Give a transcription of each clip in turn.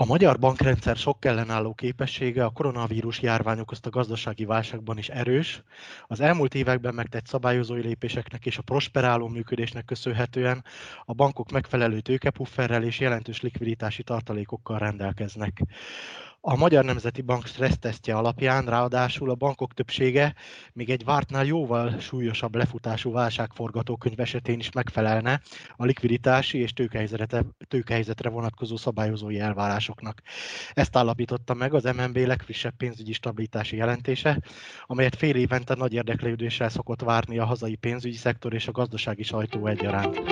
A magyar bankrendszer sokkellenálló képessége a koronavírus járvány okozta gazdasági válságban is erős. Az elmúlt években megtett szabályozói lépéseknek és a prosperáló működésnek köszönhetően a bankok megfelelő tőkepufferrel és jelentős likviditási tartalékokkal rendelkeznek. A Magyar Nemzeti Bank stressztesztje alapján ráadásul a bankok többsége még egy vártnál jóval súlyosabb lefutású válságforgatókönyv esetén is megfelelne a likviditási és tőkehelyzetre vonatkozó szabályozói elvárásoknak. Ezt állapította meg az MNB legfrissebb pénzügyi stabilitási jelentése, amelyet fél évente nagy érdeklődéssel szokott várni a hazai pénzügyi szektor és a gazdasági sajtó egyaránt.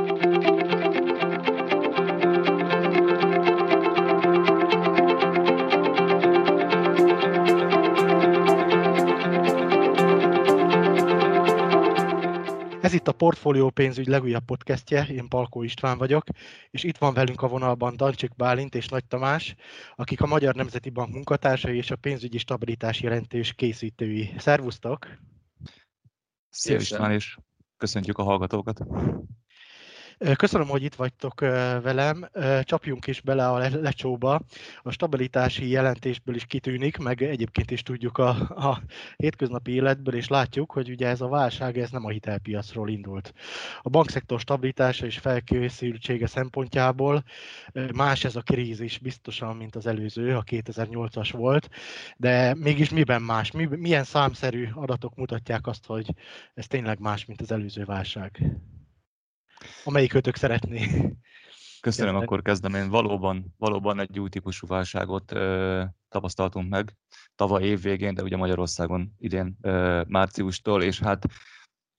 Ez itt a Portfólió pénzügy legújabb podcastje, én Palkó István vagyok, és itt van velünk a vonalban Darcsik Bálint és Nagy Tamás, akik a Magyar Nemzeti Bank munkatársai és a pénzügyi stabilitás jelentés készítői. Szervusztok! Szia István, és köszöntjük a hallgatókat! Köszönöm, hogy itt vagytok velem. Csapjunk is bele a lecsóba. A stabilitási jelentésből is kitűnik, meg egyébként is tudjuk a hétköznapi életből, és látjuk, hogy ugye ez a válság ez nem a hitelpiacról indult. A bankszektor stabilitása és felkészültsége szempontjából más ez a krízis biztosan, mint az előző, a 2008-as volt, de mégis miben más? Milyen számszerű adatok mutatják azt, hogy ez tényleg más, mint az előző válság? Amelyikőtök szeretné. Köszönöm, akkor kezdem én. Valóban egy új típusú válságot tapasztaltunk meg tavaly év végén, de ugye Magyarországon idén márciustól, és hát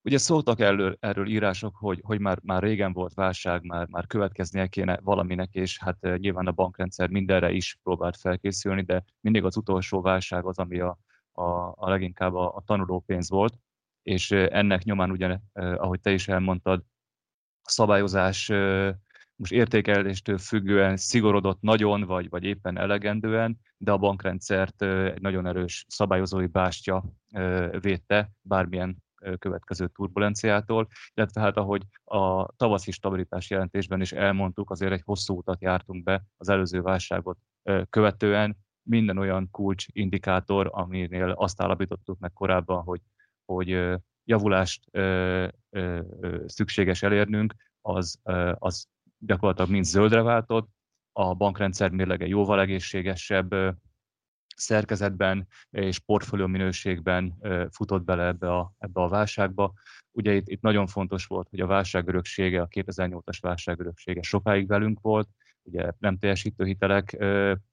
ugye szóltak erről írások, hogy már régen volt válság, már következnie kéne valaminek, és hát nyilván a bankrendszer mindenre is próbált felkészülni, de mindig az utolsó válság az, ami a leginkább a tanulópénz volt, és ennek nyomán ugye, ahogy te is elmondtad, a szabályozás most értékeléstől függően szigorodott nagyon, vagy éppen elegendően, de a bankrendszert egy nagyon erős szabályozói bástya védte bármilyen következő turbulenciától, illetve hát ahogy a tavaszi stabilitási jelentésben is elmondtuk, azért egy hosszú utat jártunk be az előző válságot követően. Minden olyan kulcsindikátor, aminél azt állapítottuk meg korábban, hogy javulást szükséges elérnünk, az gyakorlatilag mind zöldre váltott, a bankrendszer mérlege jóval egészségesebb szerkezetben és portfólió minőségben futott bele ebbe a válságba. Ugye itt nagyon fontos volt, hogy a válságöröksége, a 2008-as válságöröksége sokáig velünk volt, ugye nem teljesítő hitelek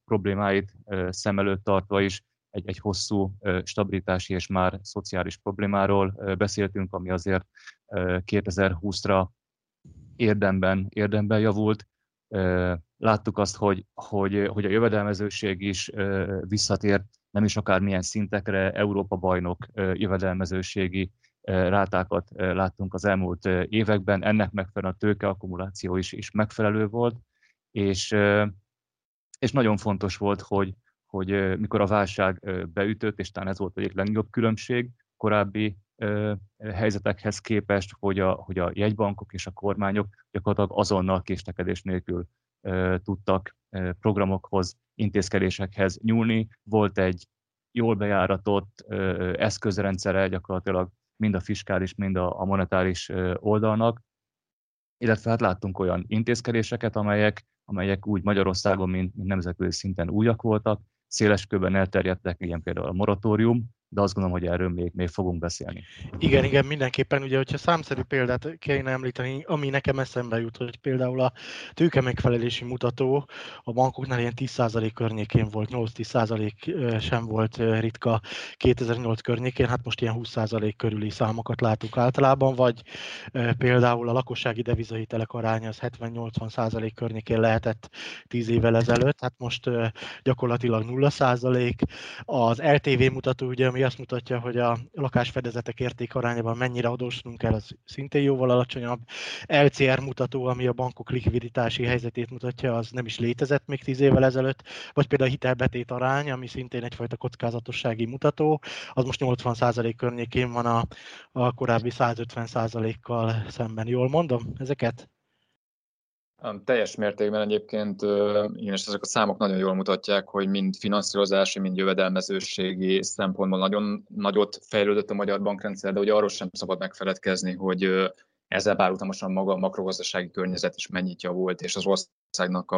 problémáit szem előtt tartva is, egy hosszú stabilitási és már szociális problémáról beszéltünk, ami azért 2020-ra érdemben javult. Láttuk azt, hogy a jövedelmezőség is visszatért, nem is akármilyen szintekre, Európa-bajnok jövedelmezőségi rátákat láttunk az elmúlt években. Ennek megfelelően a tőkeakkumuláció is megfelelő volt, és nagyon fontos volt, hogy mikor a válság beütött, és talán ez volt egyik legnagyobb különbség korábbi helyzetekhez képest, hogy a jegybankok és a kormányok gyakorlatilag azonnal késlekedés nélkül tudtak programokhoz, intézkedésekhez nyúlni. Volt egy jól bejáratott eszközrendszere gyakorlatilag mind a fiskális, mind a monetáris oldalnak, illetve hát láttunk olyan intézkedéseket, amelyek úgy Magyarországon, mint nemzetközi szinten újak voltak, széles körben elterjedtek, ilyen például a moratórium, de azt gondolom, hogy erről még fogunk beszélni. Igen, mindenképpen, ugye, hogyha számszerű példát kéne említeni, ami nekem eszembe jut, hogy például a tőke megfelelési mutató a bankoknál ilyen 10% környékén volt, 8-10% sem volt ritka 2008 környékén, hát most ilyen 20% körüli számokat látunk általában, vagy például a lakossági devizahitelek aránya az 70-80% környékén lehetett 10 évvel ezelőtt, hát most gyakorlatilag 0%, az LTV mutató, ugye, ami azt mutatja, hogy a lakásfedezetek értékarányában mennyire adósodunk el, az szintén jóval alacsonyabb. LCR mutató, ami a bankok likviditási helyzetét mutatja, az nem is létezett még 10 évvel ezelőtt, vagy például a hitelbetét arány, ami szintén egyfajta kockázatossági mutató, az most 80% környékén van a korábbi 150%-kal szemben. Jól mondom ezeket? Teljes mértékben egyébként, és ezek a számok nagyon jól mutatják, hogy mind finanszírozási, mind jövedelmezőségi szempontból nagyon nagyot fejlődött a magyar bankrendszer, de ugye arról sem szabad megfeledkezni, hogy ezzel párhuzamosan maga a makrogazdasági környezet is mennyit javult, és az országnak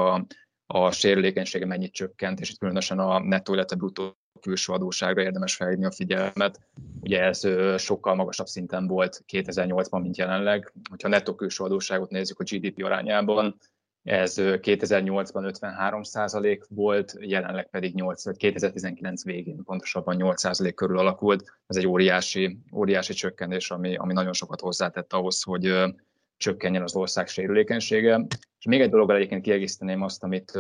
a sérülékenysége mennyit csökkent, és itt különösen a nettó, illetve bruttó külső adósságra érdemes felhívni a figyelmet. Ugye ez sokkal magasabb szinten volt 2008-ban, mint jelenleg. Hogyha a nettó külső adósságot nézzük a GDP arányában, ez 2008-ban 53% volt, jelenleg pedig 2019 végén pontosabban 8% körül alakult. Ez egy óriási csökkenés, ami nagyon sokat hozzátett ahhoz, hogy csökkenjen az ország sérülékenysége. És még egy dologgal egyébként kiegészíteném azt, amit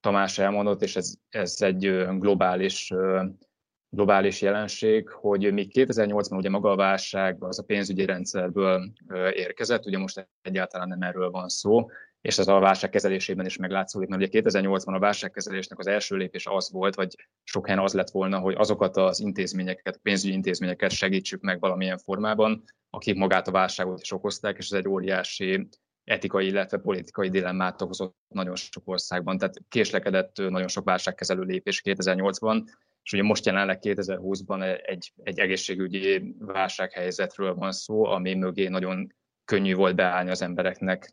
Tamás elmondott, és ez egy globális jelenség, hogy még 2008-ban ugye maga a válság az a pénzügyi rendszerből érkezett, ugye most egyáltalán nem erről van szó, és ez a válságkezelésében is meglátszódik, mert ugye 2008-ban a válságkezelésnek az első lépés az volt, vagy sok helyen az lett volna, hogy azokat az intézményeket, pénzügyi intézményeket segítsük meg valamilyen formában, akik magát a válságot is okozták, és ez egy óriási etikai, illetve politikai dilemmát okozott nagyon sok országban. Tehát késlekedett nagyon sok válságkezelő lépés 2008-ban, és ugye most jelenleg 2020-ban egy egészségügyi válsághelyzetről van szó, ami mögé nagyon könnyű volt beállni az embereknek,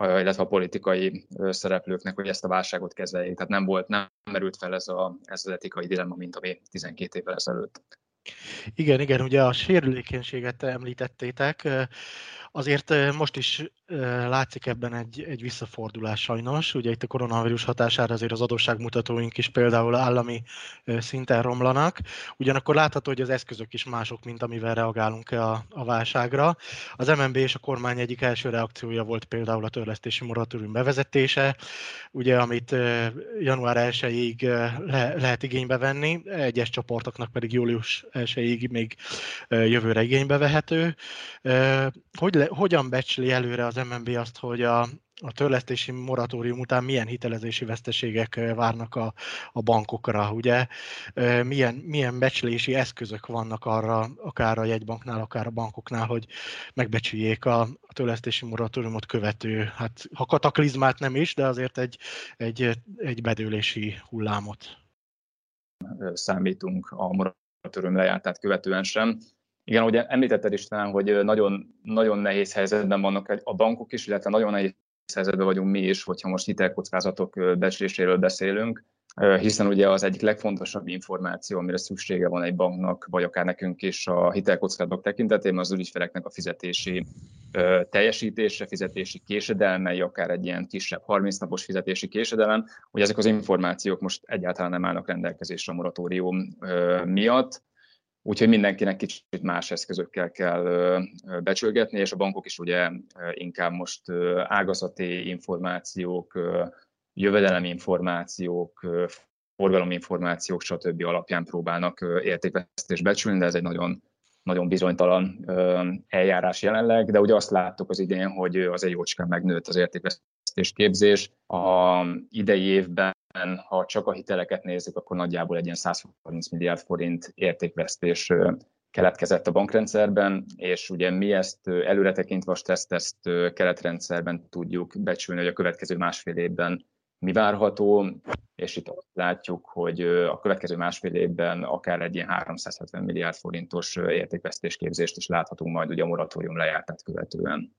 illetve a politikai szereplőknek, hogy ezt a válságot kezeljék. Tehát nem merült fel ez az etikai dilemma, mint ami 12 évvel ezelőtt. Igen, ugye a sérülékenységet említettétek, azért most is látszik ebben egy visszafordulás sajnos. Ugye itt a koronavírus hatására azért az adósságmutatóink is például állami szinten romlanak. Ugyanakkor látható, hogy az eszközök is mások, mint amivel reagálunk a válságra. Az MNB és a kormány egyik első reakciója volt például a törlesztési moratórium bevezetése, ugye, amit január 1-ig lehet igénybe venni, egyes csoportoknak pedig július 1-ig még jövőre igénybe vehető. Hogyan becsli előre az MNB azt, hogy a törlesztési moratórium után milyen hitelezési veszteségek várnak a bankokra? Ugye? Milyen becslési eszközök vannak arra, akár a jegybanknál, akár a bankoknál, hogy megbecsüljék a törlesztési moratóriumot követő, hát ha kataklizmát nem is, de azért egy bedőlési hullámot. Számítunk a moratórium lejártát követően sem. Igen, ugye említetted István, hogy nagyon nehéz helyzetben vannak a bankok is, illetve nagyon nehéz helyzetben vagyunk mi is, hogyha most hitelkockázatok becsléséről beszélünk, hiszen ugye az egyik legfontosabb információ, amire szüksége van egy banknak, vagy akár nekünk is a hitelkockázatok tekintetében, az ügyfeleknek a fizetési teljesítése, fizetési késedelmei, akár egy ilyen kisebb 30 napos fizetési késedelem, hogy ezek az információk most egyáltalán nem állnak rendelkezésre a moratórium miatt. Úgyhogy mindenkinek kicsit más eszközökkel kell becsülgetni, és a bankok is ugye inkább most ágazati információk, jövedelemi információk, forgalmi információk, stb. Alapján próbálnak értékvesztést becsülni, de ez egy nagyon bizonytalan eljárás jelenleg, de ugye azt láttuk az idén, hogy azért jócskán megnőtt az értékvesztés képzés. A idei évben, ha csak a hiteleket nézzük, akkor nagyjából egy ilyen 130 milliárd forint értékvesztés keletkezett a bankrendszerben, és ugye mi ezt előretekintve a stresszteszt keretrendszerben tudjuk becsülni, hogy a következő másfél évben mi várható, és itt látjuk, hogy a következő másfél évben akár egy ilyen 370 milliárd forintos értékvesztésképzést is láthatunk majd ugye a moratórium lejártát követően.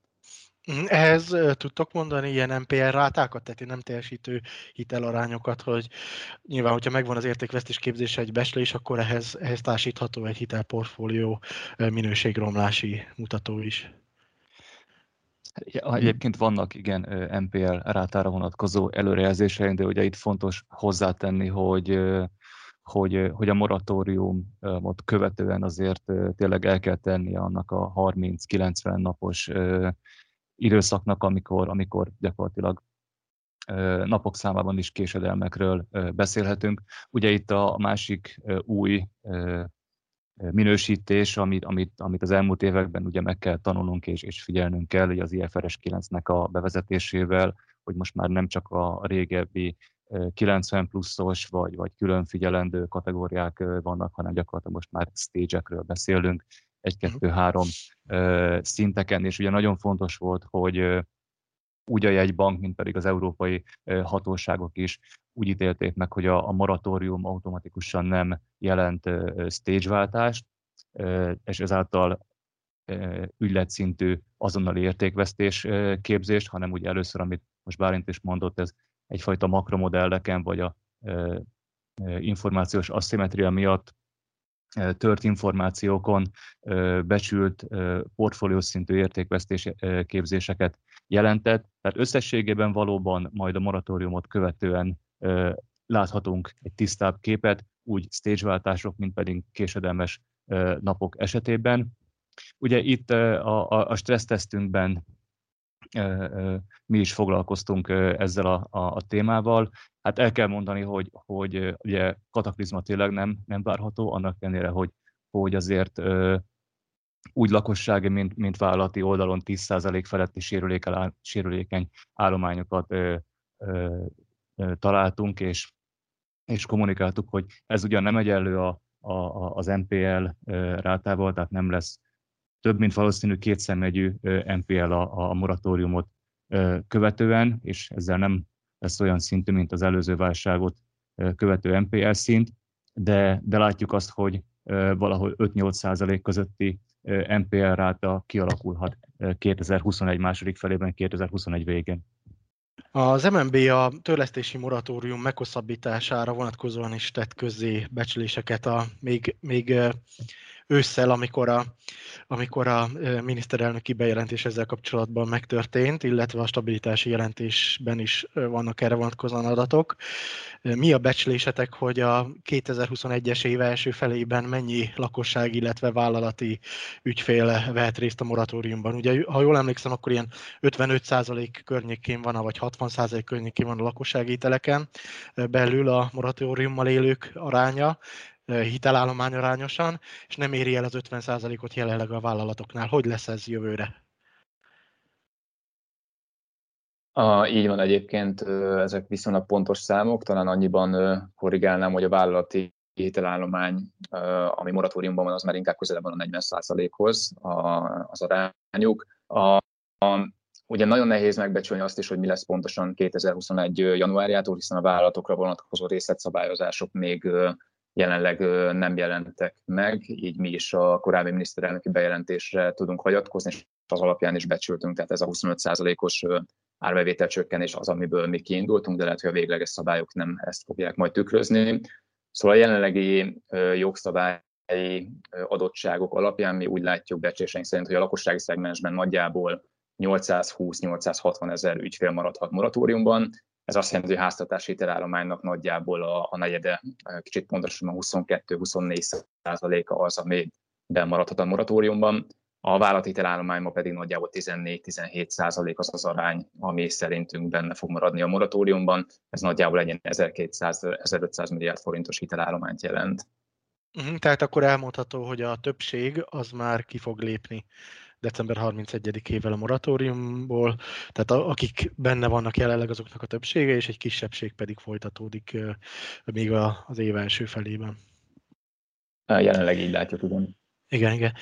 Ehhez tudtok mondani ilyen NPL rátákat, tehát nem teljesítő hitelarányokat, hogy nyilván, hogyha megvan az értékvesztés képzése, egy becslés, akkor ehhez társítható egy hitelportfólió minőségromlási mutató is. Egyébként vannak igen NPL rátára vonatkozó előrejelzéseink, de ugye itt fontos hozzátenni, hogy a moratóriumot követően azért tényleg el kell tenni annak a 30-90 napos időszaknak, amikor gyakorlatilag napok számában is késedelmekről beszélhetünk. Ugye itt a másik új minősítés, amit az elmúlt években ugye meg kell tanulnunk és figyelnünk kell, hogy az IFRS 9-nek a bevezetésével, hogy most már nem csak a régebbi 90 pluszos vagy külön figyelendő kategóriák vannak, hanem gyakorlatilag most már stage-ekről beszélünk, 1, 2, 3 szinteken, és ugye nagyon fontos volt, hogy úgy a jegybank, mint pedig az európai hatóságok is úgy ítélték meg, hogy a moratórium automatikusan nem jelent stageváltást, és ezáltal ügyletszintű azonnali értékvesztés képzést, hanem úgy először, amit most Bálint is mondott, ez egyfajta makromodelleken vagy a információs aszimmetria miatt tört információkon becsült portfóliós szintű értékvesztés képzéseket jelentett. Tehát összességében valóban majd a moratóriumot követően láthatunk egy tisztább képet, úgy stageváltások, mint pedig késedelmes napok esetében. Ugye itt a stressztesztünkben mi is foglalkoztunk ezzel a témával. Hát el kell mondani, hogy ugye kataklizma tényleg nem várható, annak ellenére, hogy azért úgy lakossági, mint vállalati oldalon 10% feletti sérülékeny állományokat találtunk, és kommunikáltuk, hogy ez ugyan nem egyenlő az NPL rátával, tehát nem lesz több, mint valószínű kétszenvegyű NPL a moratóriumot követően, és ezzel nem lesz olyan szintű, mint az előző válságot követő NPL szint, de látjuk azt, hogy valahol 5-8% közötti NPL ráta kialakulhat 2021 második felében, 2021 végén. Az MNB a törlesztési moratórium meghosszabbítására vonatkozóan is tett közzé becsléseket még ősszel, amikor a miniszterelnöki bejelentés ezzel kapcsolatban megtörtént, illetve a stabilitási jelentésben is vannak erre vonatkozóan adatok. Mi a becslésetek, hogy a 2021-es év első felében mennyi lakosság, illetve vállalati ügyfél vehet részt a moratóriumban? Ugye, ha jól emlékszem, akkor ilyen 55% környékén van, vagy 60% környékén van a lakosságételeken belül a moratóriummal élők aránya, Hitelállomány arányosan, és nem éri el az 50%-ot jelenleg a vállalatoknál. Hogy lesz ez jövőre? Így van egyébként, ezek viszonylag pontos számok, talán annyiban korrigálnám, hogy a vállalati hitelállomány, ami moratóriumban van, az már inkább közelebb van a 40%-hoz az arányuk. Ugye nagyon nehéz megbecsülni azt is, hogy mi lesz pontosan 2021. januárjától, hiszen a vállalatokra vonatkozó részletszabályozások még jelenleg nem jelentek meg, így mi is a korábbi miniszterelnöki bejelentésre tudunk hagyatkozni, és az alapján is becsültünk, tehát ez a 25%-os árbevételcsökkenés az, amiből mi kiindultunk, de lehet, hogy a végleges szabályok nem ezt fogják majd tükrözni. Szóval a jelenlegi jogszabályi adottságok alapján mi úgy látjuk becsléseink szerint, hogy a lakossági szegmensben nagyjából 820-860 ezer ügyfél maradhat moratóriumban. Ez azt jelenti, hogy a háztartási hitelállománynak nagyjából a negyede, kicsit pontosabban 22-24% az, ami bemaradhat a moratóriumban. A vállalati hitelállományban pedig nagyjából 14-17% az az arány, ami szerintünk benne fog maradni a moratóriumban. Ez nagyjából egy 1200-1500 milliárd forintos hitelállományt jelent. Tehát akkor elmondható, hogy a többség az már ki fog lépni december 31-ével a moratóriumból, tehát akik benne vannak jelenleg, azoknak a többsége, és egy kisebbség pedig folytatódik még az év első felében. Jelenleg így látjuk, igen. Igen.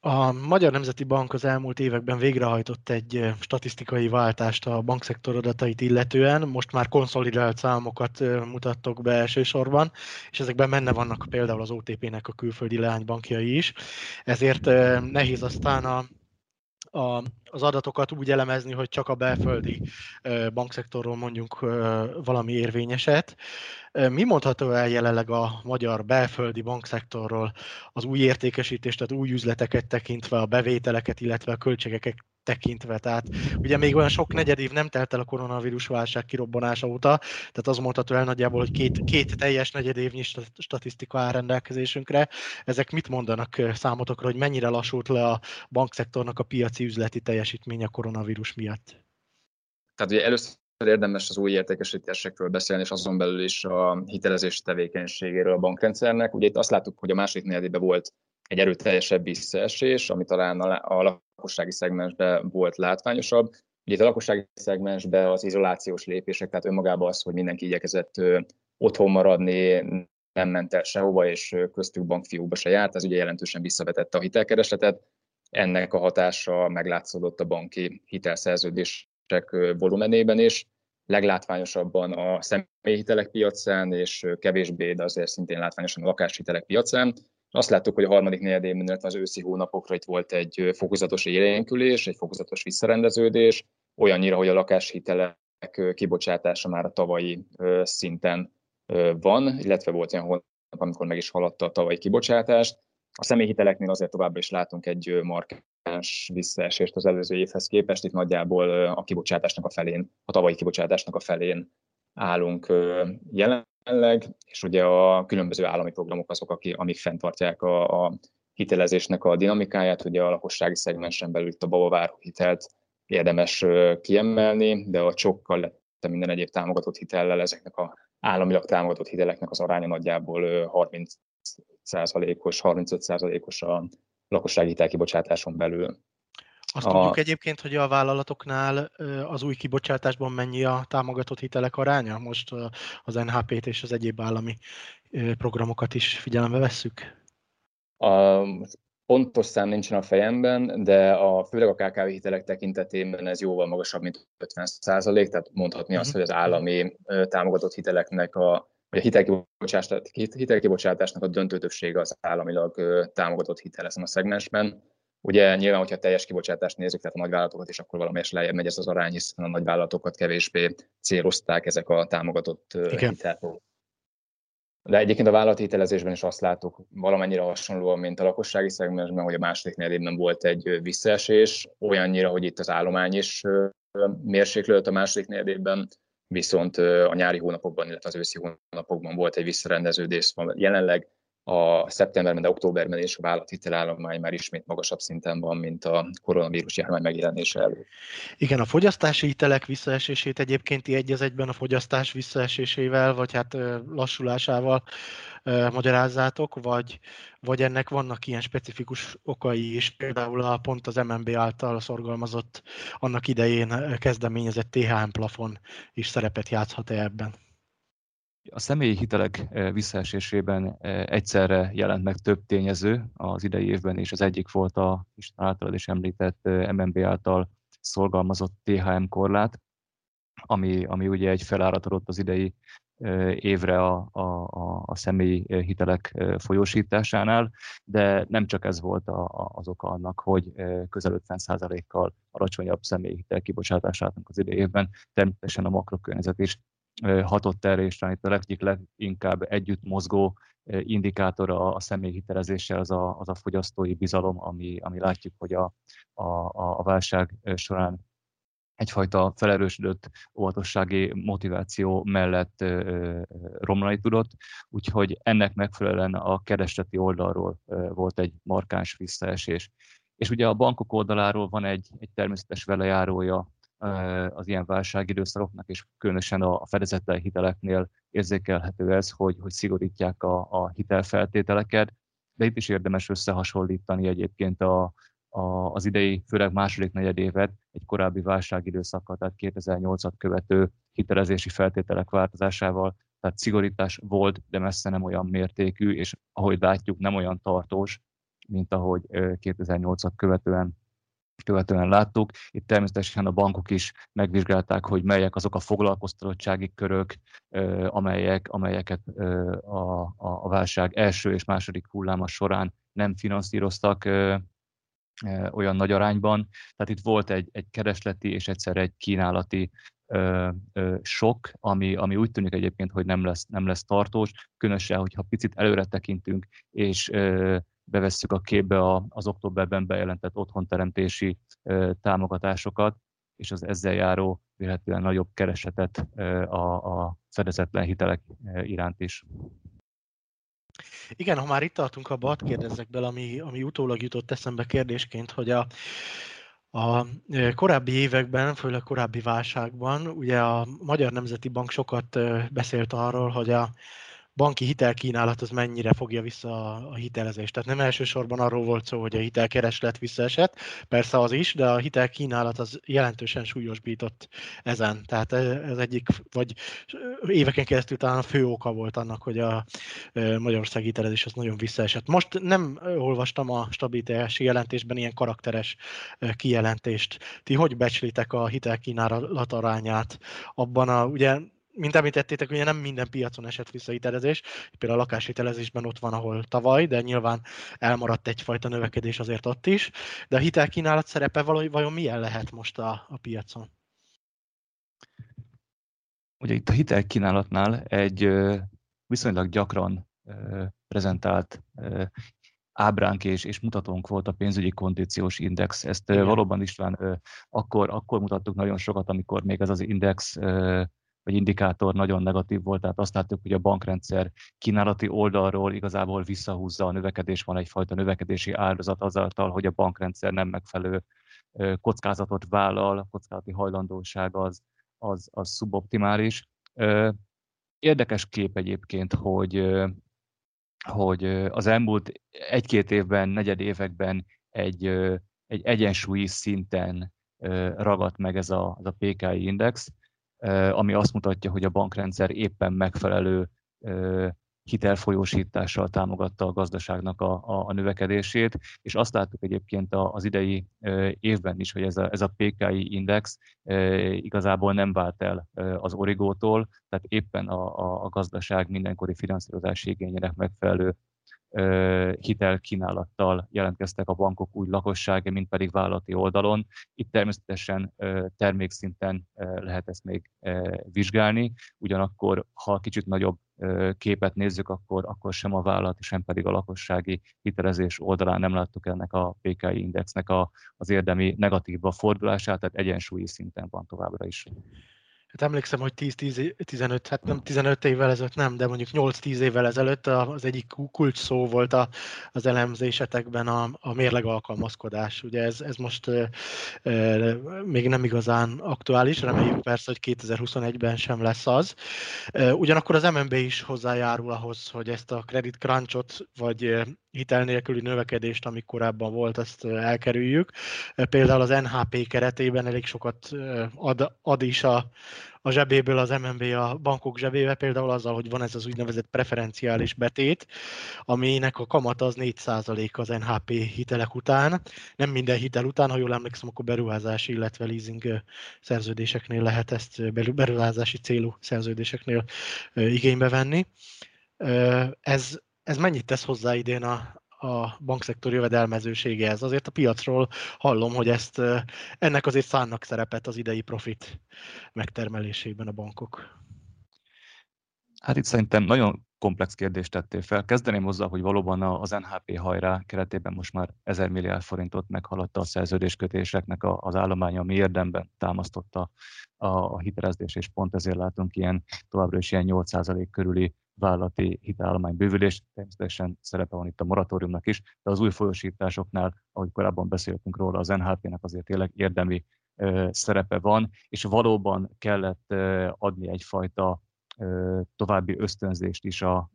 A Magyar Nemzeti Bank az elmúlt években végrehajtott egy statisztikai váltást a bankszektor adatait illetően, most már konszolidált számokat mutattok be elsősorban, és ezekben benne vannak például az OTP-nek a külföldi leánybankjai is, ezért nehéz aztán az adatokat úgy elemezni, hogy csak a belföldi bankszektorról mondjunk valami érvényeset. Mi mondható el jelenleg a magyar belföldi bankszektorról az új értékesítést, tehát új üzleteket tekintve, a bevételeket, illetve a költségeket tekintve? Tehát ugye még olyan sok negyedév nem telt el a koronavírus válság kirobbanása óta, tehát az mondható el nagyjából, hogy két teljes negyedévnyi statisztika áll rendelkezésünkre. Ezek mit mondanak számotokra, hogy mennyire lassult le a bankszektornak a piaci üzleti teljesítmény a koronavírus miatt? Tehát ugye először érdemes az új értékesítésekről beszélni, és azon belül is a hitelezés tevékenységéről a bankrendszernek. Ugye itt azt láttuk, hogy a második negyedében volt egy erőteljesebb visszaesés, ami talán a lakossági szegmensben volt látványosabb. Ugye itt a lakossági szegmensben az izolációs lépések, tehát önmagában az, hogy mindenki igyekezett otthon maradni, nem ment el sehova, és köztük bankfiókba se járt, ez ugye jelentősen visszavetette a hitelkeresletet. Ennek a hatása meglátszódott a banki hitelszerződés volumenében is, leglátványosabban a személyhitelek piacán, és kevésbé, de azért szintén látványosan a lakáshitelek piacán. Azt láttuk, hogy a harmadik negyedévben, az őszi hónapokra itt volt egy fokozatos élénkülés, egy fokozatos visszarendeződés, olyannyira, hogy a lakáshitelek kibocsátása már a tavalyi szinten van, illetve volt olyan hónap, amikor meg is haladta a tavalyi kibocsátást. A személyhiteleknél azért továbbra is látunk egy markáns visszaesést az előző évhez képest, itt nagyjából a kibocsátásnak a felén, a tavalyi kibocsátásnak a felén állunk jelenleg, és ugye a különböző állami programok azok, amik fenntartják a hitelezésnek a dinamikáját, ugye a lakossági szegmensen belül itt a babaváró hitelt érdemes kiemelni, de a csokkal, illetve minden egyéb támogatott hitellel ezeknek a államilag támogatott hiteleknek az aránya nagyjából 35%-os a lakossági hitelkibocsátáson belül. Azt tudjuk egyébként, hogy a vállalatoknál az új kibocsátásban mennyi a támogatott hitelek aránya? Most az NHP-t és az egyéb állami programokat is figyelembe vesszük? Pontos szám nincsen a fejemben, de főleg a KKV hitelek tekintetében ez jóval magasabb, mint 50%, tehát mondhatni azt, hogy az állami támogatott hiteleknek a hitelkibocsátásnak a döntő többsége az államilag támogatott hitel ezen a szegmensben. Ugye nyilván, hogyha teljes kibocsátást nézzük, tehát a nagyvállalatokat is, akkor valamelyest lejjebb megy ez az arány, hiszen a nagyvállalatokat kevésbé célozták ezek a támogatott hitelek. De egyébként a vállalati hitelezésben is azt láttuk valamennyire hasonlóan, mint a lakossági szegmensben, hogy a második negyedévben volt egy visszaesés, olyannyira, hogy itt az állomány is mérséklődött a második negyedévben, viszont a nyári hónapokban, illetve az őszi hónapokban volt egy visszarendeződés. Jelenleg a szeptemberben, de októberben és a vállalati hitelállomány már ismét magasabb szinten van, mint a koronavírus járvány megjelenése előtt. Igen, a fogyasztási hitelek visszaesését egyébként egy az egyben a fogyasztás visszaesésével, vagy hát lassulásával magyarázzátok, vagy ennek vannak ilyen specifikus okai is, például pont az MNB által szorgalmazott, annak idején kezdeményezett THM plafon is szerepet játszhat-e ebben? A személyi hitelek visszaesésében egyszerre jelent meg több tényező az idei évben, és az egyik volt a István által is említett MNB által szorgalmazott THM korlát, ami ugye egy felárat adott az idei évre a személyi hitelek folyósításánál, de nem csak ez volt az oka annak, hogy közel 50%-kal alacsonyabb személyi hitel kibocsátás látunk az idei évben, természetesen a makrokörnyezet is hatott erre, és talán itt a egyik leginkább együtt mozgó indikátora a személyhitelezéssel az a fogyasztói bizalom, ami látjuk, hogy a válság során egyfajta felerősödött óvatossági motiváció mellett romlani tudott, úgyhogy ennek megfelelően a keresleti oldalról volt egy markáns visszaesés. És ugye a bankok oldaláról van egy természetes velejárója az ilyen válságidőszakoknak, és különösen a fedezetlen hiteleknél érzékelhető ez, hogy szigorítják a hitelfeltételeket, de itt is érdemes összehasonlítani egyébként az idei, főleg második negyedévet egy korábbi válságidőszakkal, tehát 2008-at követő hitelezési feltételek változásával, tehát szigorítás volt, de messze nem olyan mértékű, és ahogy látjuk, nem olyan tartós, mint ahogy 2008-at követően láttuk. Itt természetesen a bankok is megvizsgálták, hogy melyek azok a foglalkoztatottsági körök, amelyeket a válság első és második hulláma során nem finanszíroztak olyan nagy arányban. Tehát itt volt egy keresleti és egyszerre egy kínálati sok, ami úgy tűnik egyébként, hogy nem lesz tartós, különösen, hogyha picit előre tekintünk, és bevesszük a képbe az októberben bejelentett otthonteremtési támogatásokat, és az ezzel járó véletlenül nagyobb keresetet a fedezetlen hitelek iránt is. Igen, ha már itt tartunk, abba hadd kérdezzek bele, ami utólag jutott eszembe kérdésként, hogy a korábbi években, főleg korábbi válságban, ugye a Magyar Nemzeti Bank sokat beszélt arról, hogy a banki hitelkínálat az mennyire fogja vissza a hitelezést. Tehát nem elsősorban arról volt szó, hogy a hitelkereslet visszaesett, persze az is, de a hitelkínálat az jelentősen súlyosbított ezen. Tehát ez egyik, vagy éveken keresztül talán a fő oka volt annak, hogy a Magyarország hitelezés az nagyon visszaesett. Most nem olvastam a stabilitási jelentésben ilyen karakteres kijelentést. Ti hogy becslitek a hitelkínálat arányát abban a, ugye, mint említettétek, ugye nem minden piacon esett vissza hitelezés, például a lakáshitelezésben ott van, ahol tavaly, de nyilván elmaradt egyfajta növekedés azért ott is, de a hitelkínálat szerepe vajon milyen lehet most a piacon? Ugye itt a hitelkínálatnál egy viszonylag gyakran prezentált ábránk és mutatónk volt a pénzügyi kondíciós index. Ezt valóban István akkor mutattuk nagyon sokat, amikor még ez az index vagy indikátor nagyon negatív volt, tehát azt láttuk, hogy a bankrendszer kínálati oldalról igazából visszahúzza a növekedés, van egyfajta növekedési áldozat azáltal, hogy a bankrendszer nem megfelelő kockázatot vállal, a kockázati hajlandóság az szuboptimális. Érdekes kép egyébként, hogy az elmúlt egy-két évben, negyed években egy egyensúlyi szinten ragadt meg ez az a PKI index, ami azt mutatja, hogy a bankrendszer éppen megfelelő hitelfolyósítással támogatta a gazdaságnak a növekedését, és azt láttuk egyébként az idei évben is, hogy ez a PKI index igazából nem vált el az origótól, tehát éppen a gazdaság mindenkori finanszírozási igényének megfelelő hitelkínálattal jelentkeztek a bankok úgy lakossági, mint pedig vállalati oldalon. Itt természetesen termékszinten lehet ezt még vizsgálni, ugyanakkor ha kicsit nagyobb képet nézzük, akkor sem a vállalati, sem pedig a lakossági hitelezés oldalán nem láttuk ennek a PKI indexnek az érdemi negatívba fordulását, tehát egyensúlyi szinten van továbbra is. Hát emlékszem, hogy 10-15, hát nem 15 évvel ezelőtt nem, de mondjuk 8-10 évvel ezelőtt az egyik kulcs szó volt az elemzésetekben a mérleg alkalmazkodás. Ugye ez most még nem igazán aktuális, reméljük persze, hogy 2021-ben sem lesz az. Ugyanakkor az MNB is hozzájárul ahhoz, hogy ezt a credit crunchot, vagy hitel nélküli növekedést, ami korábban volt, ezt elkerüljük. Például az NHP keretében elég sokat ad is a zsebéből az MNB a bankok zsebébe, például azzal, hogy van ez az úgynevezett preferenciális betét, aminek a kamata az 4% az NHP hitelek után. Nem minden hitel után, ha jól emlékszem, akkor beruházási, illetve leasing szerződéseknél lehet ezt, beruházási célú szerződéseknél igénybe venni. Ez mennyit tesz hozzá idén a bankszektor jövedelmezőségéhez? Azért a piacról hallom, hogy ennek azért szánnak szerepet az idei profit megtermelésében a bankok. Hát itt szerintem nagyon komplex kérdést tettél fel. Kezdeném hozzá, hogy valóban az NHP hajrá keretében most már 1000 milliárd forintot meghaladta a szerződéskötéseknek az állománya, ami érdemben támasztotta a hitelezés, és pont ezért látunk továbbra is 8% körüli vállalati hitelállomány bővülés, természetesen szerepe van itt a moratóriumnak is, de az új folyósításoknál, ahogy korábban beszéltünk róla, az NHP-nek azért tényleg érdemi szerepe van, és valóban kellett adni egyfajta további ösztönzést is a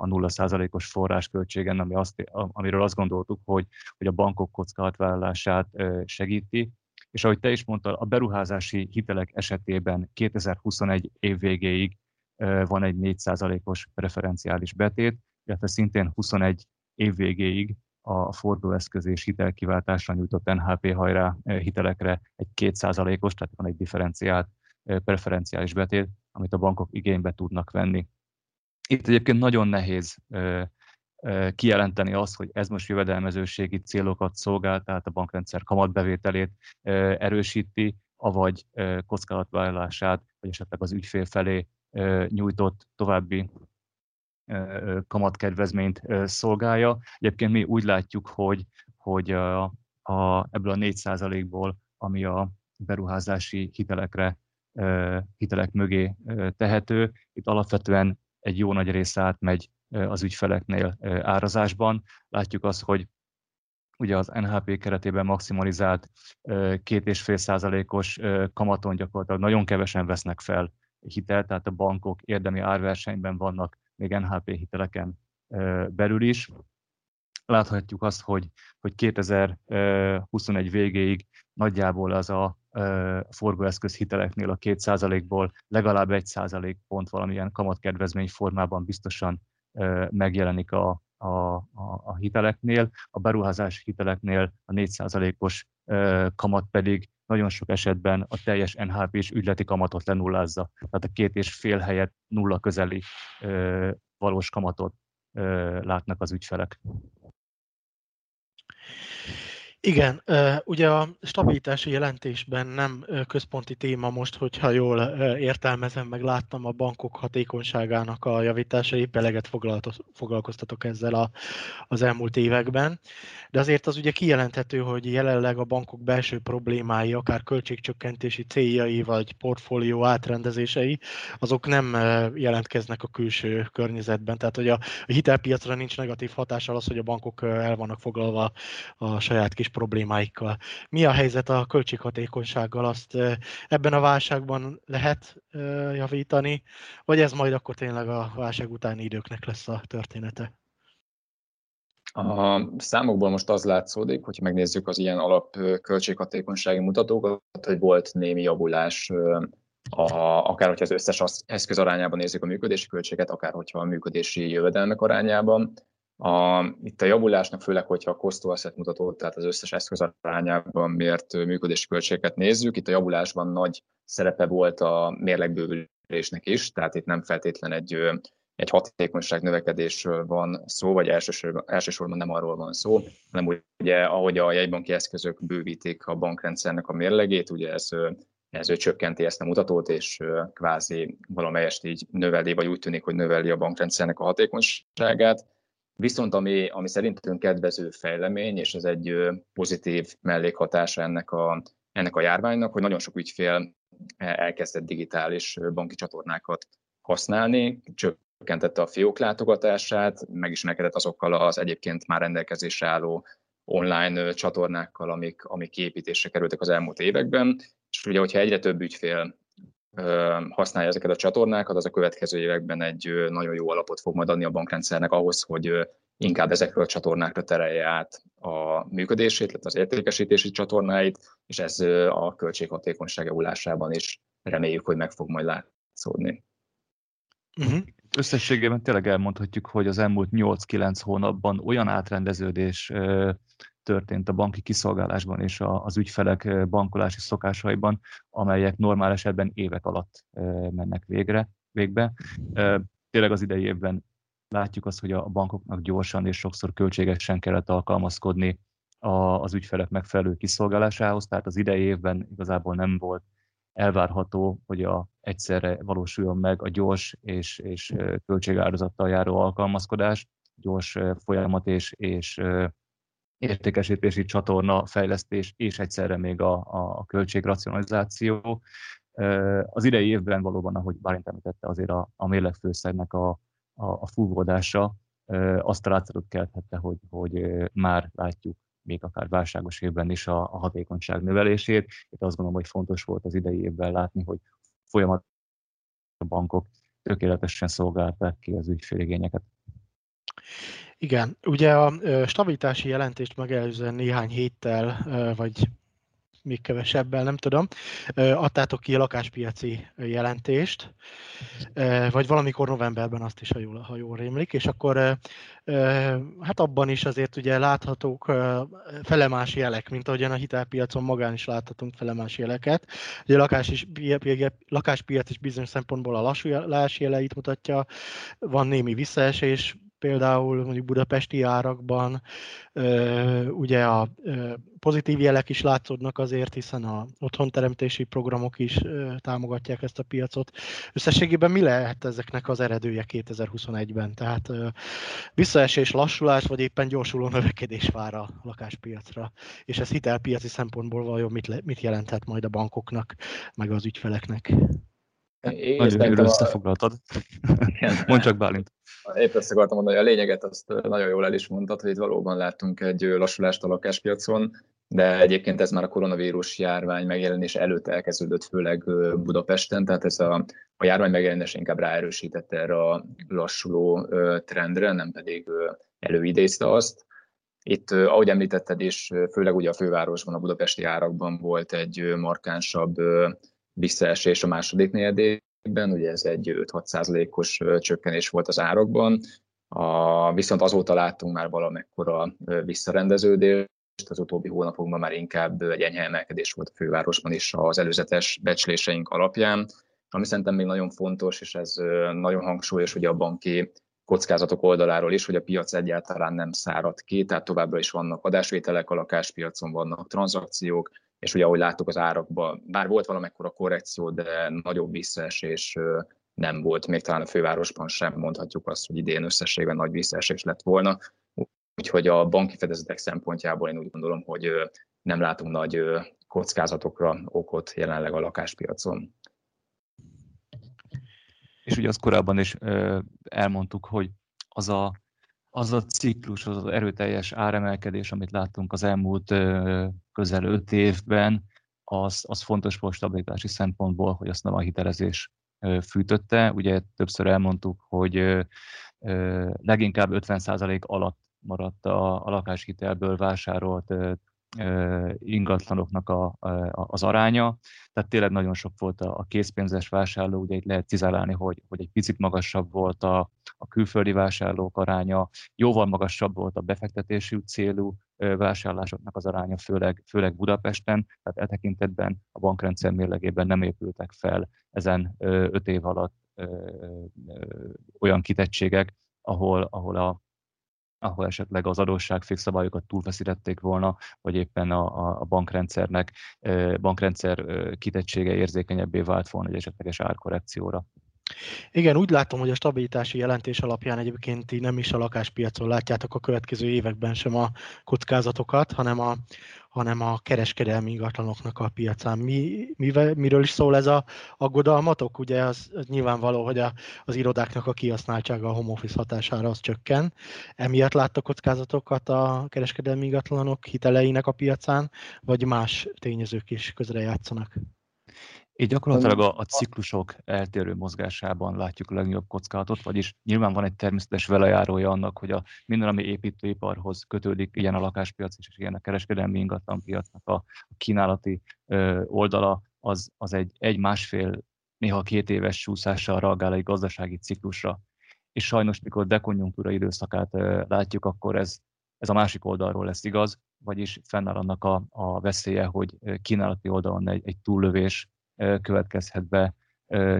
0%-os forrásköltségen, amiről azt gondoltuk, hogy a bankok kockázatvállalását segíti. És ahogy te is mondtad, a beruházási hitelek esetében 2021 év végéig van egy 4%-os preferenciális betét, illetve szintén 21 év végéig a fordulóeszköz és hitelkiváltásra nyújtott NHP hajrá hitelekre egy 2%-os, tehát van egy differenciált preferenciális betét, amit a bankok igénybe tudnak venni. Itt egyébként nagyon nehéz kijelenteni azt, hogy ez most jövedelmezőségi célokat szolgál, tehát a bankrendszer kamatbevételét erősíti, avagy kockázatvállalását, vagy esetleg az ügyfél felé nyújtott további kamatkedvezményt szolgálja. Egyébként mi úgy látjuk, hogy ebből a 4%-ból, ami a beruházási hitelek mögé tehető, itt alapvetően egy jó nagy része átmegy az ügyfeleknél árazásban. Látjuk azt, hogy ugye az NHP keretében maximalizált 2,5%-os kamaton gyakorlatilag nagyon kevesen vesznek fel hitelt, tehát a bankok érdemi árversenyben vannak még NHP hiteleken belül is. Láthatjuk azt, hogy 2021 végéig nagyjából az a forgóeszköz hiteleknél a 2%-ból legalább 1 százalékpont valamilyen kamatkedvezmény formában biztosan megjelenik a hiteleknél, a beruházási hiteleknél a 4%-os kamat pedig nagyon sok esetben a teljes NHP-s ügyleti kamatot lenullázza. Tehát a 2,5 helyett 0 közeli valós kamatot látnak az ügyfelek. Igen, ugye a stabilitási jelentésben nem központi téma most, hogyha jól értelmezem, meg láttam a bankok hatékonyságának a javításai, beleget foglalkoztatok ezzel az elmúlt években, de azért az ugye kijelenthető, hogy jelenleg a bankok belső problémái, akár költségcsökkentési céljai, vagy portfólió átrendezései, azok nem jelentkeznek a külső környezetben, tehát hogy a hitelpiacra nincs negatív hatással az, hogy a bankok el vannak foglalva a saját kis problémáikkal. Mi a helyzet a költséghatékonysággal? Azt ebben a válságban lehet javítani, vagy ez majd akkor tényleg a válság utáni időknek lesz a története? A számokból most az látszódik, hogyha megnézzük az ilyen alap költséghatékonysági mutatókat, hogy volt némi javulás, akár hogyha az összes eszköz arányában nézzük a működési költséget, akár hogyha a működési jövedelmek arányában. Itt a javulásnak, főleg, hogyha a cost to asset mutatót, tehát az összes eszköz arányában mért működési költségeket nézzük, itt a javulásban nagy szerepe volt a mérlegbővülésnek is, tehát itt nem feltétlen egy hatékonyság növekedés van szó, vagy elsősorban nem arról van szó, hanem ugye ahogy a jegybanki eszközök bővítik a bankrendszernek a mérlegét, ugye ez csökkenti ezt a mutatót, és kvázi valamelyest így növeli, vagy úgy tűnik, hogy növeli a bankrendszernek a hatékonyságát. Viszont ami szerintünk kedvező fejlemény, és ez egy pozitív mellékhatása ennek a járványnak, hogy nagyon sok ügyfél elkezdett digitális banki csatornákat használni, csökkentette a fiók látogatását, megismerkedett azokkal az egyébként már rendelkezésre álló online csatornákkal, amik kiépítésre kerültek az elmúlt években. És ugye, hogyha egyre több ügyfél használja ezeket a csatornákat, az a következő években egy nagyon jó alapot fog majd adni a bankrendszernek ahhoz, hogy inkább ezekről a csatornákra terelje át a működését, illetve az értékesítési csatornáit, és ez a költséghatékonyság javulásában is reméljük, hogy meg fog majd látszódni. Összességében tényleg elmondhatjuk, hogy az elmúlt 8-9 hónapban olyan átrendeződés történt a banki kiszolgálásban és az ügyfelek bankolási szokásaiban, amelyek normál esetben évek alatt mennek végbe. Tényleg az idei évben látjuk azt, hogy a bankoknak gyorsan és sokszor költségesen kellett alkalmazkodni az ügyfelek megfelelő kiszolgálásához, tehát az idei évben igazából nem volt elvárható, hogy egyszerre valósuljon meg a gyors és költségáldozattal járó alkalmazkodás, gyors folyamat és értékesítési csatorna fejlesztés, és egyszerre még a költségracionalizáció. Az idei évben valóban, ahogy Bálint említette, azért a mérlegfőszernek a fúvódása azt a látszatot kelthette, hogy már látjuk még akár válságos évben is a hatékonyság növelését. Itt azt gondolom, hogy fontos volt az idei évben látni, hogy folyamatosan a bankok tökéletesen szolgálták ki az ügyféligényeket. Igen, ugye a stabilitási jelentést megelőzően néhány héttel, vagy még kevesebbel, nem tudom, adtátok ki a lakáspiaci jelentést, vagy valamikor novemberben azt is, ha jól rémlik, és akkor hát abban is azért ugye láthatók felemás jelek, mint ahogyan a hitelpiacon magán is láthatunk felemás jeleket. Ugye a lakáspiac is bizonyos szempontból a lassulás jeleit mutatja, van némi visszaesés, például mondjuk budapesti árakban, ugye a pozitív jelek is látszódnak azért, hiszen az otthonteremtési programok is támogatják ezt a piacot. Összességében mi lehet ezeknek az eredője 2021-ben? Tehát visszaesés, lassulás, vagy éppen gyorsuló növekedés vár a lakáspiacra. És ez hitelpiaci szempontból vajon mit jelenthet majd a bankoknak, meg az ügyfeleknek? Nagyon összefoglaltad. Mondd csak, Bálint. Épp ezt akartam mondani, a lényeget azt nagyon jól el is mondtad, hogy itt valóban láttunk egy lassulást a lakáspiacon. de egyébként ez már a koronavírus járvány megjelenés előtt elkezdődött, főleg Budapesten, tehát ez a járvány megjelenés inkább ráerősítette erre a lassuló trendre, nem pedig előidézte azt. Itt, ahogy említetted is, főleg ugye a fővárosban, a budapesti árakban volt egy markánsabb visszaesés a második negyedévben, ugye ez egy 5-6%-os csökkenés volt az árakban, viszont azóta láttunk már valamekkora visszarendeződést, az utóbbi hónapokban már inkább egy enyhe emelkedés volt a fővárosban is az előzetes becsléseink alapján, ami szerintem még nagyon fontos, és ez nagyon hangsúlyos ugye a banki kockázatok oldaláról is, hogy a piac egyáltalán nem szárad ki, tehát továbbra is vannak adásvételek, a lakáspiacon vannak tranzakciók, és ugye ahogy láttuk az árakban, bár volt valamekkora korrekció, de nagyobb visszaesés nem volt, még talán a fővárosban sem mondhatjuk azt, hogy idén összességben nagy visszaesés lett volna. Úgyhogy a banki fedezetek szempontjából én úgy gondolom, hogy nem látunk nagy kockázatokra okot jelenleg a lakáspiacon. És ugye azt korábban is elmondtuk, hogy az a ciklus, az erőteljes áremelkedés, amit láttunk az elmúlt közel 5 évben, az fontos volt stabilitási szempontból, hogy azt nem a hitelezés fűtötte. Ugye többször elmondtuk, hogy leginkább 50% alatt maradt a lakáshitelből vásárolt ingatlanoknak az aránya. Tehát tényleg nagyon sok volt a készpénzes vásárló, ugye itt lehet cizálálni, hogy egy picit magasabb volt a külföldi vásárlók aránya, jóval magasabb volt a befektetési célú vásárlásoknak az aránya, főleg Budapesten, tehát e tekintetben a bankrendszer mérlegében nem épültek fel ezen 5 év alatt olyan kitettségek, ahol esetleg az adósságfix szabályokat túlfeszítették volna, vagy éppen a bankrendszer kitettsége érzékenyebbé vált volna egy esetleges árkorrekcióra. Igen, úgy látom, hogy a stabilitási jelentés alapján egyébként nem is a lakáspiacon látjátok a következő években sem a kockázatokat, hanem a kereskedelmi ingatlanoknak a piacán. Miről is szól ez az aggodalmatok? Ugye az nyilvánvaló, hogy az irodáknak a kihasználtsága a home office hatására az csökken. Emiatt láttok kockázatokat a kereskedelmi ingatlanok hiteleinek a piacán, vagy más tényezők is közrejátszanak? Így gyakorlatilag a ciklusok eltérő mozgásában látjuk a legnagyobb kockázatot, vagyis nyilván van egy természetes velejárója annak, hogy minden, ami építőiparhoz kötődik, ilyen a lakáspiac és ilyen a kereskedelmi ingatlanpiacnak a kínálati oldala, az egy másfél, néha 2 éves csúszással reagál egy gazdasági ciklusra. És sajnos, mikor dekonjunktúra időszakát látjuk, akkor ez a másik oldalról lesz igaz, vagyis fennáll annak a veszélye, hogy kínálati oldalon egy túllövés következhet be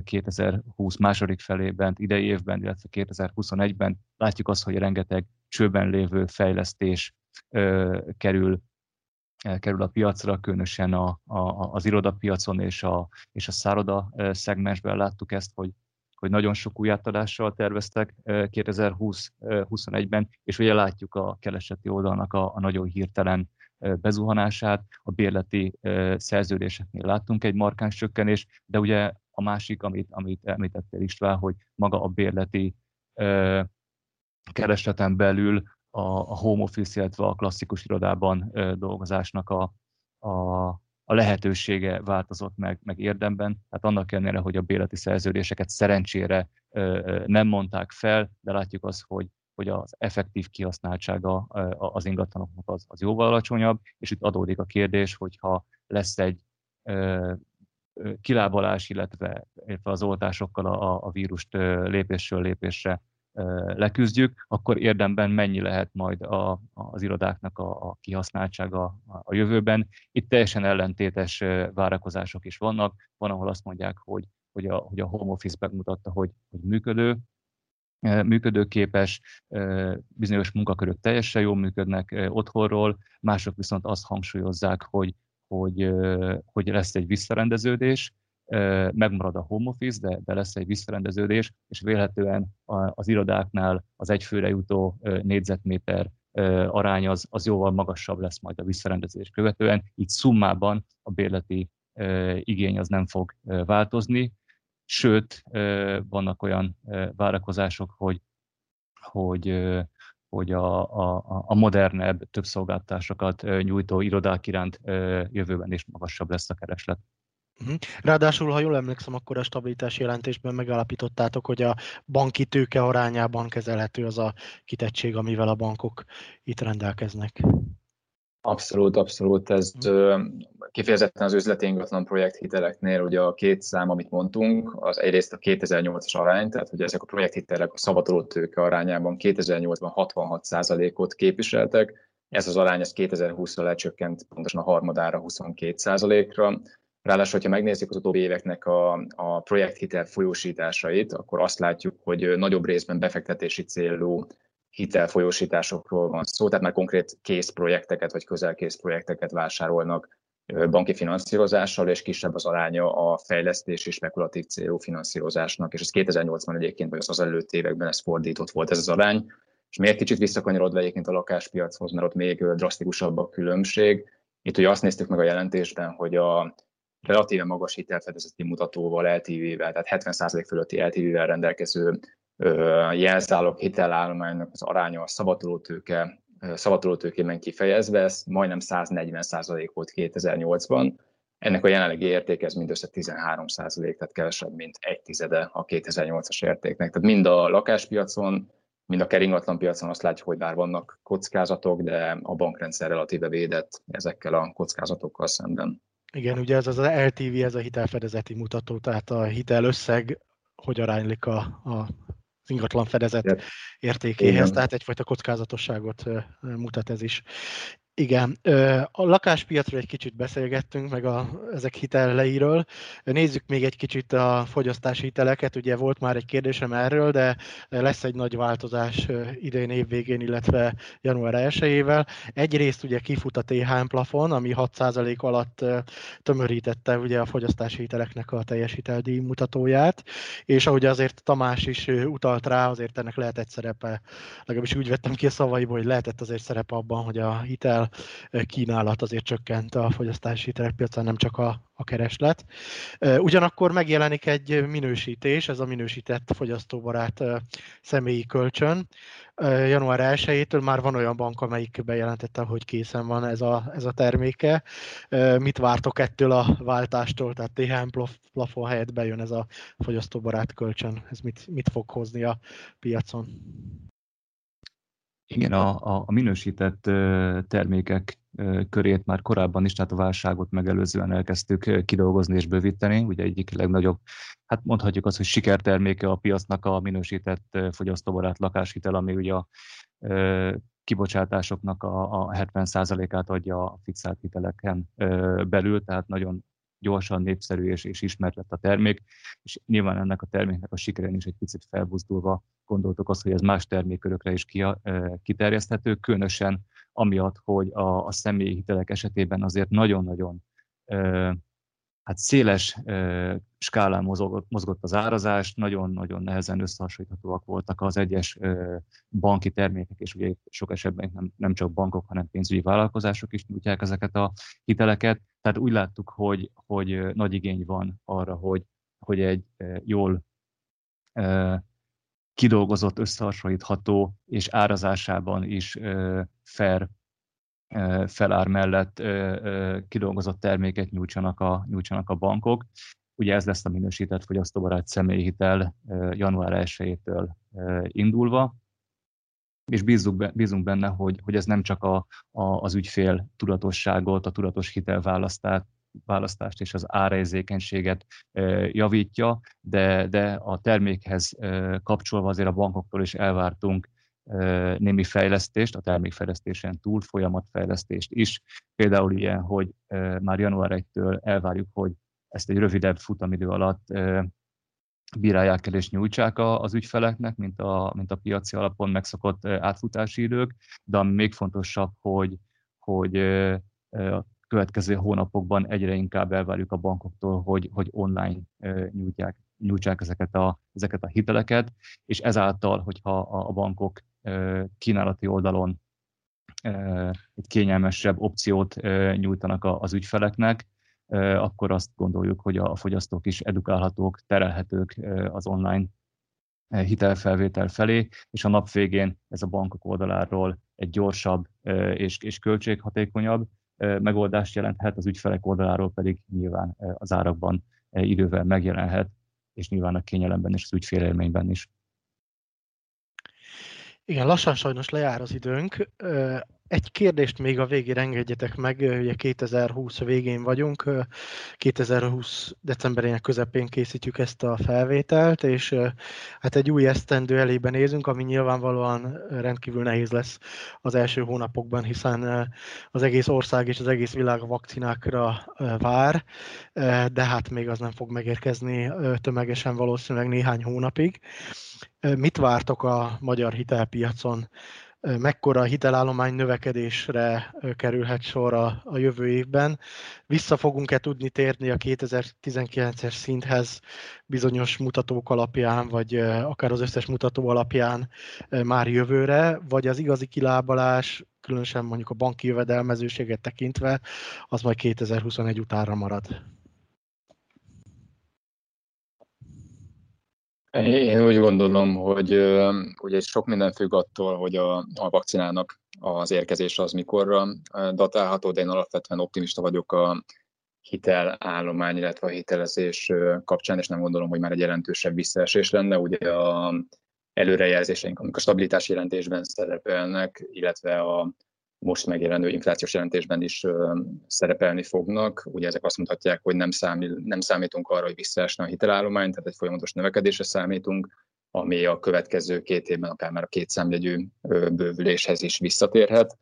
2020 második felében, idei évben, illetve 2021-ben. Látjuk azt, hogy rengeteg csőben lévő fejlesztés kerül a piacra, különösen az irodapiacon és a szálloda szegmensben láttuk ezt, hogy nagyon sok új átadással terveztek 2020-21-ben, és ugye látjuk a kereseti oldalnak a nagyon hirtelen bezuhanását, a bérleti szerződéseknél láttunk egy markáns csökkenést, de ugye a másik, amit említettél István, hogy maga a bérleti keresleten belül a home office, illetve a klasszikus irodában dolgozásnak a lehetősége változott meg érdemben, tehát annak ellenére, hogy a bérleti szerződéseket szerencsére nem mondták fel, de látjuk azt, hogy az effektív kihasználtsága az ingatlanoknak az jóval alacsonyabb, és itt adódik a kérdés, hogyha lesz egy kilábalás, illetve az oltásokkal a vírust lépésről lépésre leküzdjük, akkor érdemben mennyi lehet majd az irodáknak a kihasználtsága a jövőben. Itt teljesen ellentétes várakozások is vannak. Van, ahol azt mondják, hogy a home office megmutatta, hogy működőképes, bizonyos munkakörök teljesen jól működnek otthonról, mások viszont azt hangsúlyozzák, hogy lesz egy visszarendeződés, megmarad a home office, de lesz egy visszarendeződés, és vélhetően az irodáknál az egyfőre jutó négyzetméter arány az jóval magasabb lesz majd a visszarendezés követően, így szummában a bérleti igény az nem fog változni. Sőt, vannak olyan várakozások, hogy hogy a modernebb, több szolgáltatásokat nyújtó irodák iránt jövőben is magasabb lesz a kereslet. Ráadásul, ha jól emlékszem, akkor a stabilitási jelentésben megállapítottátok, hogy a banki tőke arányában kezelhető az a kitettség, amivel a bankok itt rendelkeznek. Abszolút, abszolút. Ez kifejezetten az üzleti ingatlan projekthiteleknél ugye a két szám, amit mondtunk, az egyrészt a 2008-as arány, tehát hogy ezek a projekthitelek a szabaduló tőke arányában 2008-ban 66%-ot képviseltek, ez az arány ez 2020-ra lecsökkent pontosan a harmadára 22%-ra. Ráadásul, hogyha megnézzük az utóbbi éveknek a projekthitel folyósításait, akkor azt látjuk, hogy nagyobb részben befektetési célú hitelfolyósításokról van szó, tehát már konkrét készprojekteket vagy közelkészprojekteket vásárolnak banki finanszírozással, és kisebb az aránya a fejlesztés és spekulatív célú finanszírozásnak, és ez 2008-ban egyébként, vagy az előtt években ez fordított volt ez az arány. És miért kicsit visszakanyarodva egyébként a lakáspiachoz, mert ott még drasztikusabb a különbség. Itt ugye azt néztük meg a jelentésben, hogy a relatíve magas hitelfedezeti mutatóval, LTV-vel, tehát 70% fölötti LTV-vel rendelkező jelzálog hitelállománynak az aránya a szabadtőkében kifejezve, ez majdnem 140% volt 2008-ban. Ennek a jelenlegi értéke ez mindössze 13%, tehát kevesebb, mint 1/10 a 2008-as értéknek. Tehát mind a lakáspiacon, mind a keringatlanpiacon azt látjuk, hogy bár vannak kockázatok, de a bankrendszer relatíve védett ezekkel a kockázatokkal szemben. Igen, ugye ez az LTV, ez a hitelfedezeti mutató, tehát a hitelösszeg hogy aránylik az ingatlan fedezet értékéhez, igen. Tehát egyfajta kockázatosságot mutat ez is. Igen, a lakáspiacról egy kicsit beszélgettünk, meg ezek hiteleiről. Nézzük még egy kicsit a fogyasztási hiteleket, ugye volt már egy kérdésem erről, de lesz egy nagy változás idén évvégén, illetve január 1-ével. Egyrészt ugye kifut a THM plafon, ami 6% alatt tömörítette ugye a fogyasztási hiteleknek a teljes hiteldíj mutatóját, és ahogy azért Tamás is utalt rá, azért ennek lehetett szerepe, legalábbis úgy vettem ki a szavaiból, hogy lehetett azért szerepe abban, hogy a hitel kínálat azért csökkent a fogyasztási hitelpiacán, nem csak a kereslet. Ugyanakkor megjelenik egy minősítés, ez a minősített fogyasztóbarát személyi kölcsön. Január 1-től már van olyan bank, amelyik bejelentette, hogy készen van ez a terméke. Mit vártok ettől a váltástól? Tehát THM plafon helyett bejön ez a fogyasztóbarát kölcsön. Ez mit fog hozni a piacon? Igen, a minősített termékek körét már korábban is, tehát a válságot megelőzően elkezdtük kidolgozni és bővíteni. Ugye egyik legnagyobb, hát mondhatjuk azt, hogy sikerterméke a piacnak a minősített fogyasztóbarát lakáshitel, ami ugye a kibocsátásoknak a 70%-át adja a fixált hiteleken belül, tehát nagyon gyorsan népszerű és ismert lett a termék, és nyilván ennek a terméknek a sikerén is egy picit felbuzdulva gondoltuk azt, hogy ez más termékkörökre is kiterjeszthető, különösen amiatt, hogy a személyi hitelek esetében azért nagyon-nagyon széles skálán mozgott az árazás, nagyon-nagyon nehezen összehasonlíthatóak voltak az egyes banki termékek, és ugye sok esetben nem csak bankok, hanem pénzügyi vállalkozások is nyújtják ezeket a hiteleket. Tehát úgy láttuk, hogy nagy igény van arra, hogy egy jól kidolgozott, összehasonlítható és árazásában is fair felár mellett kidolgozott terméket nyújtsanak a bankok. Ugye ez lesz a minősített fogyasztóbarát személyi hitel január 1-től indulva, és bízunk benne, hogy ez nem csak az ügyfél tudatosságot, a tudatos hitelválasztást és az áraérzékenységet javítja, de a termékhez kapcsolva azért a bankoktól is elvártunk némi fejlesztést, a termékfejlesztésen túl folyamatfejlesztést is. Például ilyen, hogy már január 1-től elvárjuk, hogy ezt egy rövidebb futamidő alatt bírálják el és nyújtsák az ügyfeleknek, mint a piaci alapon megszokott átfutási idők, de ami még fontosabb, hogy a következő hónapokban egyre inkább elvárjuk a bankoktól, hogy online nyújtsák ezeket a hiteleket, és ezáltal, hogyha a bankok kínálati oldalon egy kényelmesebb opciót nyújtanak az ügyfeleknek, akkor azt gondoljuk, hogy a fogyasztók is edukálhatók, terelhetők az online hitelfelvétel felé, és a nap végén ez a bankok oldaláról egy gyorsabb és költséghatékonyabb megoldást jelenthet, az ügyfelek oldaláról pedig nyilván az árakban idővel megjelenhet, és nyilván a kényelemben és az ügyfélélményben is. Igen, lassan sajnos lejár az időnk. Egy kérdést még a végére engedjetek meg, ugye 2020 végén vagyunk, 2020 decemberének közepén készítjük ezt a felvételt, és hát egy új esztendő elébe nézünk, ami nyilvánvalóan rendkívül nehéz lesz az első hónapokban, hiszen az egész ország és az egész világ a vakcinákra vár, de hát még az nem fog megérkezni tömegesen valószínűleg néhány hónapig. Mit vártok a magyar hitelpiacon? Mekkora hitelállomány növekedésre kerülhet sor a jövő évben? Vissza fogunk-e tudni térni a 2019-es szinthez bizonyos mutatók alapján, vagy akár az összes mutató alapján már jövőre, vagy az igazi kilábalás, különösen mondjuk a banki jövedelmezőséget tekintve, az majd 2021 utánra marad? Én úgy gondolom, hogy egy sok minden függ attól, hogy a vakcinának az érkezése az mikorra datálható, de én alapvetően optimista vagyok a hitelállomány, illetve a hitelezés kapcsán, és nem gondolom, hogy már egy jelentősebb visszaesés lenne. Ugye a előrejelzéseink, amik a stabilitási jelentésben szerepelnek, illetve a most megjelenő inflációs jelentésben is szerepelni fognak. Ugye ezek azt mutatják, hogy nem számítunk arra, hogy visszaesne a hitelállomány, tehát egy folyamatos növekedésre számítunk, ami a következő két évben akár már a kétszámjegyű bővüléshez is visszatérhet.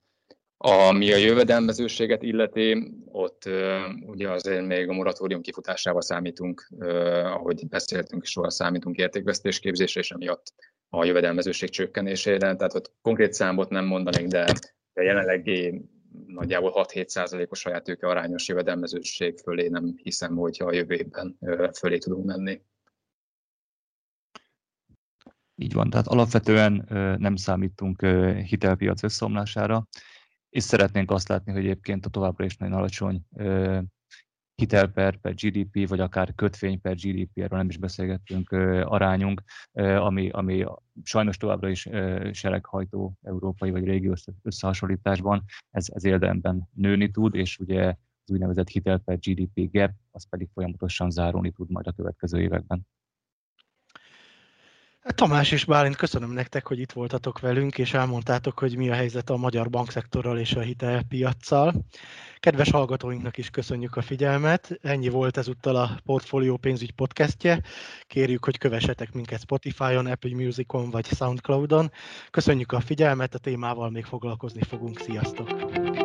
Ami a jövedelmezőséget illeti, ott ugye azért még a moratórium kifutásával számítunk, ahogy beszéltünk is róla, számítunk értékvesztésképzésre, és emiatt a jövedelmezőség csökkenésére. Tehát ott konkrét számot nem mondanék, de a jelenlegi nagyjából 6-7%-os saját tőke arányos jövedelmezőség fölé nem hiszem, hogyha a jövő évben fölé tudunk menni. Így van, tehát alapvetően nem számítunk hitelpiac összeomlására, és szeretnénk azt látni, hogy egyébként a továbbra is nagyon alacsony hitel per GDP, vagy akár kötvény per GDP, erről nem is beszélgettünk, arányunk, ami sajnos továbbra is sereghajtó európai vagy régiós összehasonlításban, ez érdemben nőni tud, és ugye az úgynevezett hitel per GDP gap, az pedig folyamatosan zárulni tud majd a következő években. Tamás és Bálint, köszönöm nektek, hogy itt voltatok velünk, és elmondtátok, hogy mi a helyzet a magyar bankszektorral és a hitelpiaccal. Kedves hallgatóinknak is köszönjük a figyelmet. Ennyi volt ezúttal a Portfólió pénzügy podcastje. Kérjük, hogy kövessetek minket Spotify-on, Apple Music-on vagy SoundCloud-on. Köszönjük a figyelmet, a témával még foglalkozni fogunk. Sziasztok!